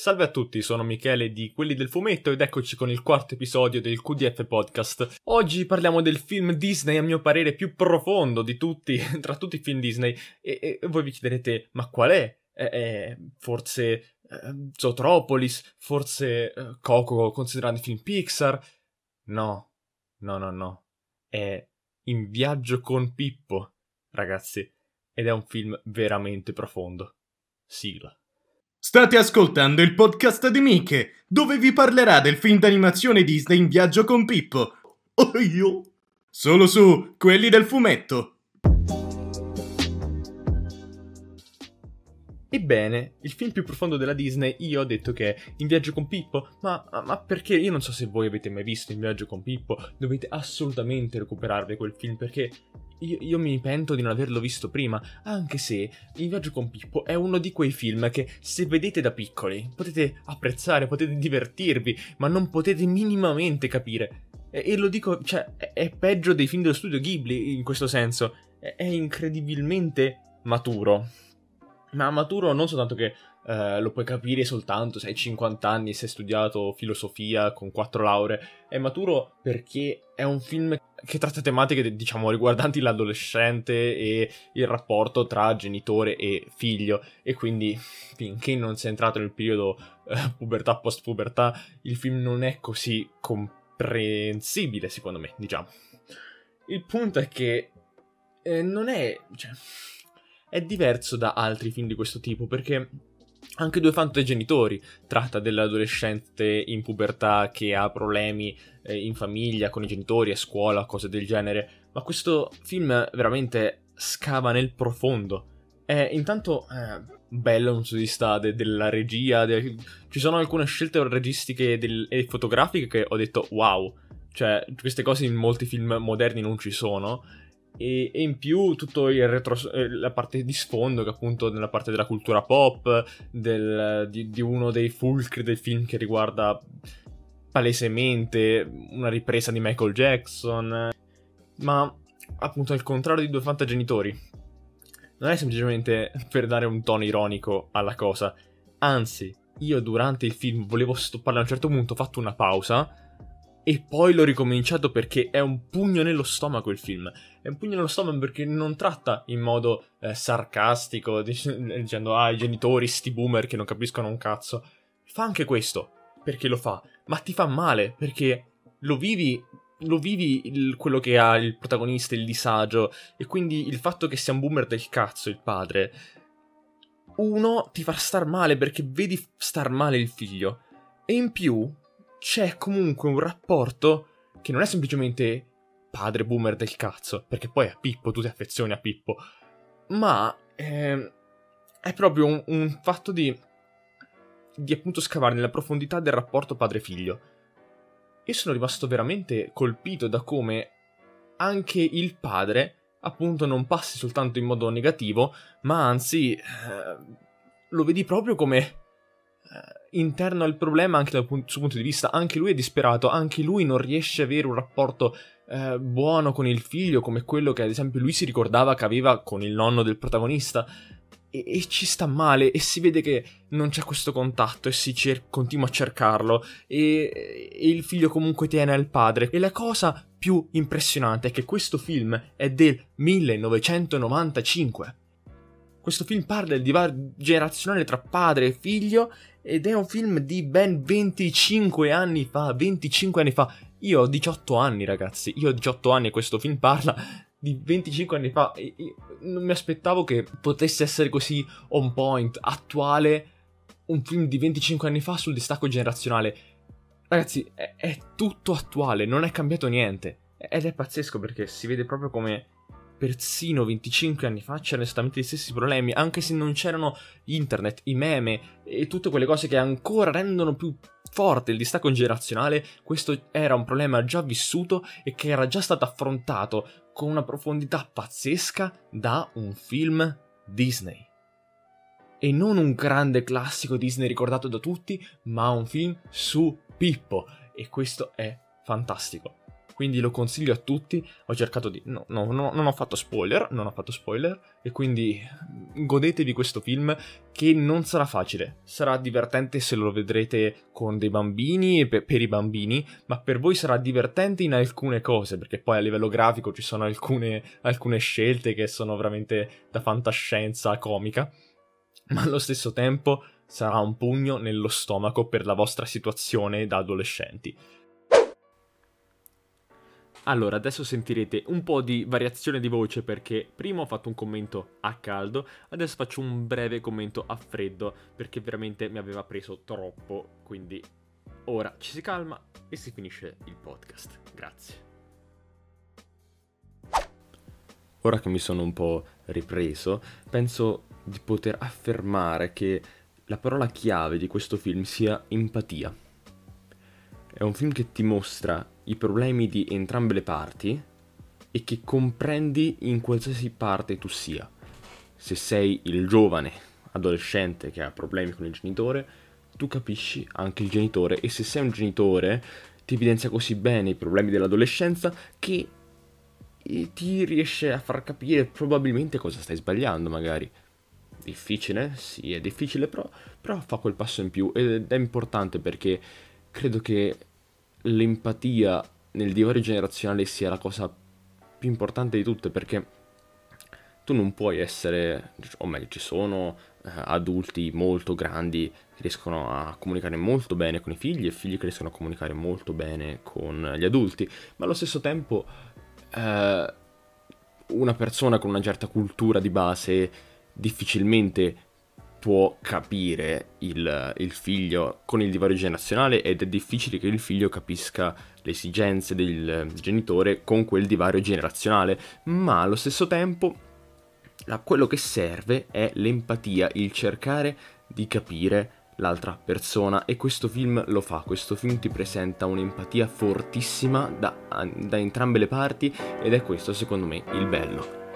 Salve a tutti, sono Michele di Quelli del Fumetto ed eccoci con il quarto episodio del QDF Podcast. Oggi parliamo del film Disney, a mio parere più profondo di tutti, tra tutti i film Disney, e voi vi chiederete, ma qual è? Forse Zootropolis, forse Coco, considerando i film Pixar? No, è In viaggio con Pippo, ragazzi, ed è un film veramente profondo. Sigla. State ascoltando il podcast di Miche, dove vi parlerà del film d'animazione Disney In viaggio con Pippo. Oh, io! Solo su Quelli del Fumetto. Ebbene, il film più profondo della Disney io ho detto che è In viaggio con Pippo, ma perché? Io non so se voi avete mai visto In viaggio con Pippo, dovete assolutamente recuperarvi quel film perché... Io mi pento di non averlo visto prima, anche se In viaggio con Pippo è uno di quei film che se vedete da piccoli potete apprezzare, potete divertirvi, ma non potete minimamente capire. E lo dico, cioè, è peggio dei film dello Studio Ghibli in questo senso. È incredibilmente maturo. Ma maturo non soltanto che lo puoi capire soltanto se hai 50 anni e se hai studiato filosofia con 4 lauree. È maturo perché è un film che tratta tematiche, diciamo, riguardanti l'adolescente e il rapporto tra genitore e figlio, e quindi finché non sei entrato nel periodo pubertà, post pubertà, il film non è così comprensibile, secondo me, diciamo. Il punto è che non è... cioè, è diverso da altri film di questo tipo perché anche Due fanti dei genitori tratta dell'adolescente in pubertà che ha problemi in famiglia, con i genitori, a scuola, cose del genere, ma questo film veramente scava nel profondo. È intanto bello non so di stare della regia, ci sono alcune scelte registiche e fotografiche che ho detto wow, cioè queste cose in molti film moderni non ci sono. E in più tutto il la parte di sfondo, che appunto nella parte della cultura pop, di uno dei fulcri del film che riguarda palesemente una ripresa di Michael Jackson. Ma appunto al contrario di Due fantagenitori, non è semplicemente per dare un tono ironico alla cosa. Anzi, io durante il film volevo stopparlo, a un certo punto ho fatto una pausa e poi l'ho ricominciato perché è un pugno nello stomaco il film. È un pugno nello stomaco perché non tratta in modo sarcastico, dicendo ah i genitori, sti boomer che non capiscono un cazzo. Fa anche questo, perché lo fa, ma ti fa male, perché lo vivi quello che ha il protagonista, il disagio, e quindi il fatto che sia un boomer del cazzo il padre, uno ti fa star male perché vedi star male il figlio, e in più... c'è comunque un rapporto che non è semplicemente padre boomer del cazzo, perché poi a Pippo, tu ti affezioni a Pippo, ma è proprio un fatto di appunto scavare nella profondità del rapporto padre-figlio. Io sono rimasto veramente colpito da come anche il padre appunto non passi soltanto in modo negativo, ma anzi lo vedi proprio come... interno al problema anche dal suo punto di vista, anche lui è disperato, anche lui non riesce a avere un rapporto buono con il figlio come quello che ad esempio lui si ricordava che aveva con il nonno del protagonista, e ci sta male, e si vede che non c'è questo contatto e si continua a cercarlo, e il figlio comunque tiene al padre. E la cosa più impressionante è che questo film è del 1995. Questo film parla del divario generazionale tra padre e figlio ed è un film di ben 25 anni fa, 25 anni fa. Io ho 18 anni, ragazzi, io ho 18 anni e questo film parla di 25 anni fa. Io non mi aspettavo che potesse essere così on point, attuale, un film di 25 anni fa sul distacco generazionale. Ragazzi, è tutto attuale, non è cambiato niente. Ed è pazzesco perché si vede proprio come... persino 25 anni fa c'erano esattamente gli stessi problemi, anche se non c'erano internet, i meme e tutte quelle cose che ancora rendono più forte il distacco generazionale. Questo era un problema già vissuto e che era già stato affrontato con una profondità pazzesca da un film Disney. E non un grande classico Disney ricordato da tutti, ma un film su Pippo, e questo è fantastico. quindi lo consiglio a tutti. Ho cercato di... non ho fatto spoiler, e quindi godetevi questo film che non sarà facile. Sarà divertente se lo vedrete con dei bambini e per i bambini, ma per voi sarà divertente in alcune cose, perché poi a livello grafico ci sono alcune scelte che sono veramente da fantascienza comica, ma allo stesso tempo sarà un pugno nello stomaco per la vostra situazione da adolescenti. Allora, adesso sentirete un po' di variazione di voce perché prima ho fatto un commento a caldo, adesso faccio un breve commento a freddo perché veramente mi aveva preso troppo, quindi ora ci si calma e si finisce il podcast. Grazie. Ora che mi sono un po' ripreso, penso di poter affermare che la parola chiave di questo film sia empatia. È un film che ti mostra i problemi di entrambe le parti e che comprendi in qualsiasi parte tu sia. Se sei il giovane adolescente che ha problemi con il genitore, tu capisci anche il genitore, e se sei un genitore ti evidenzia così bene i problemi dell'adolescenza che ti riesce a far capire probabilmente cosa stai sbagliando magari. Difficile? Sì, è difficile, però fa quel passo in più ed è importante perché credo che l'empatia nel divario generazionale sia la cosa più importante di tutte, perché tu non puoi essere, o meglio, ci sono adulti molto grandi che riescono a comunicare molto bene con i figli e figli che riescono a comunicare molto bene con gli adulti, ma allo stesso tempo una persona con una certa cultura di base difficilmente può capire il figlio con il divario generazionale, ed è difficile che il figlio capisca le esigenze del genitore con quel divario generazionale, ma allo stesso tempo quello che serve è l'empatia, il cercare di capire l'altra persona, e questo film lo fa. Questo film ti presenta un'empatia fortissima da entrambe le parti, ed è questo secondo me il bello.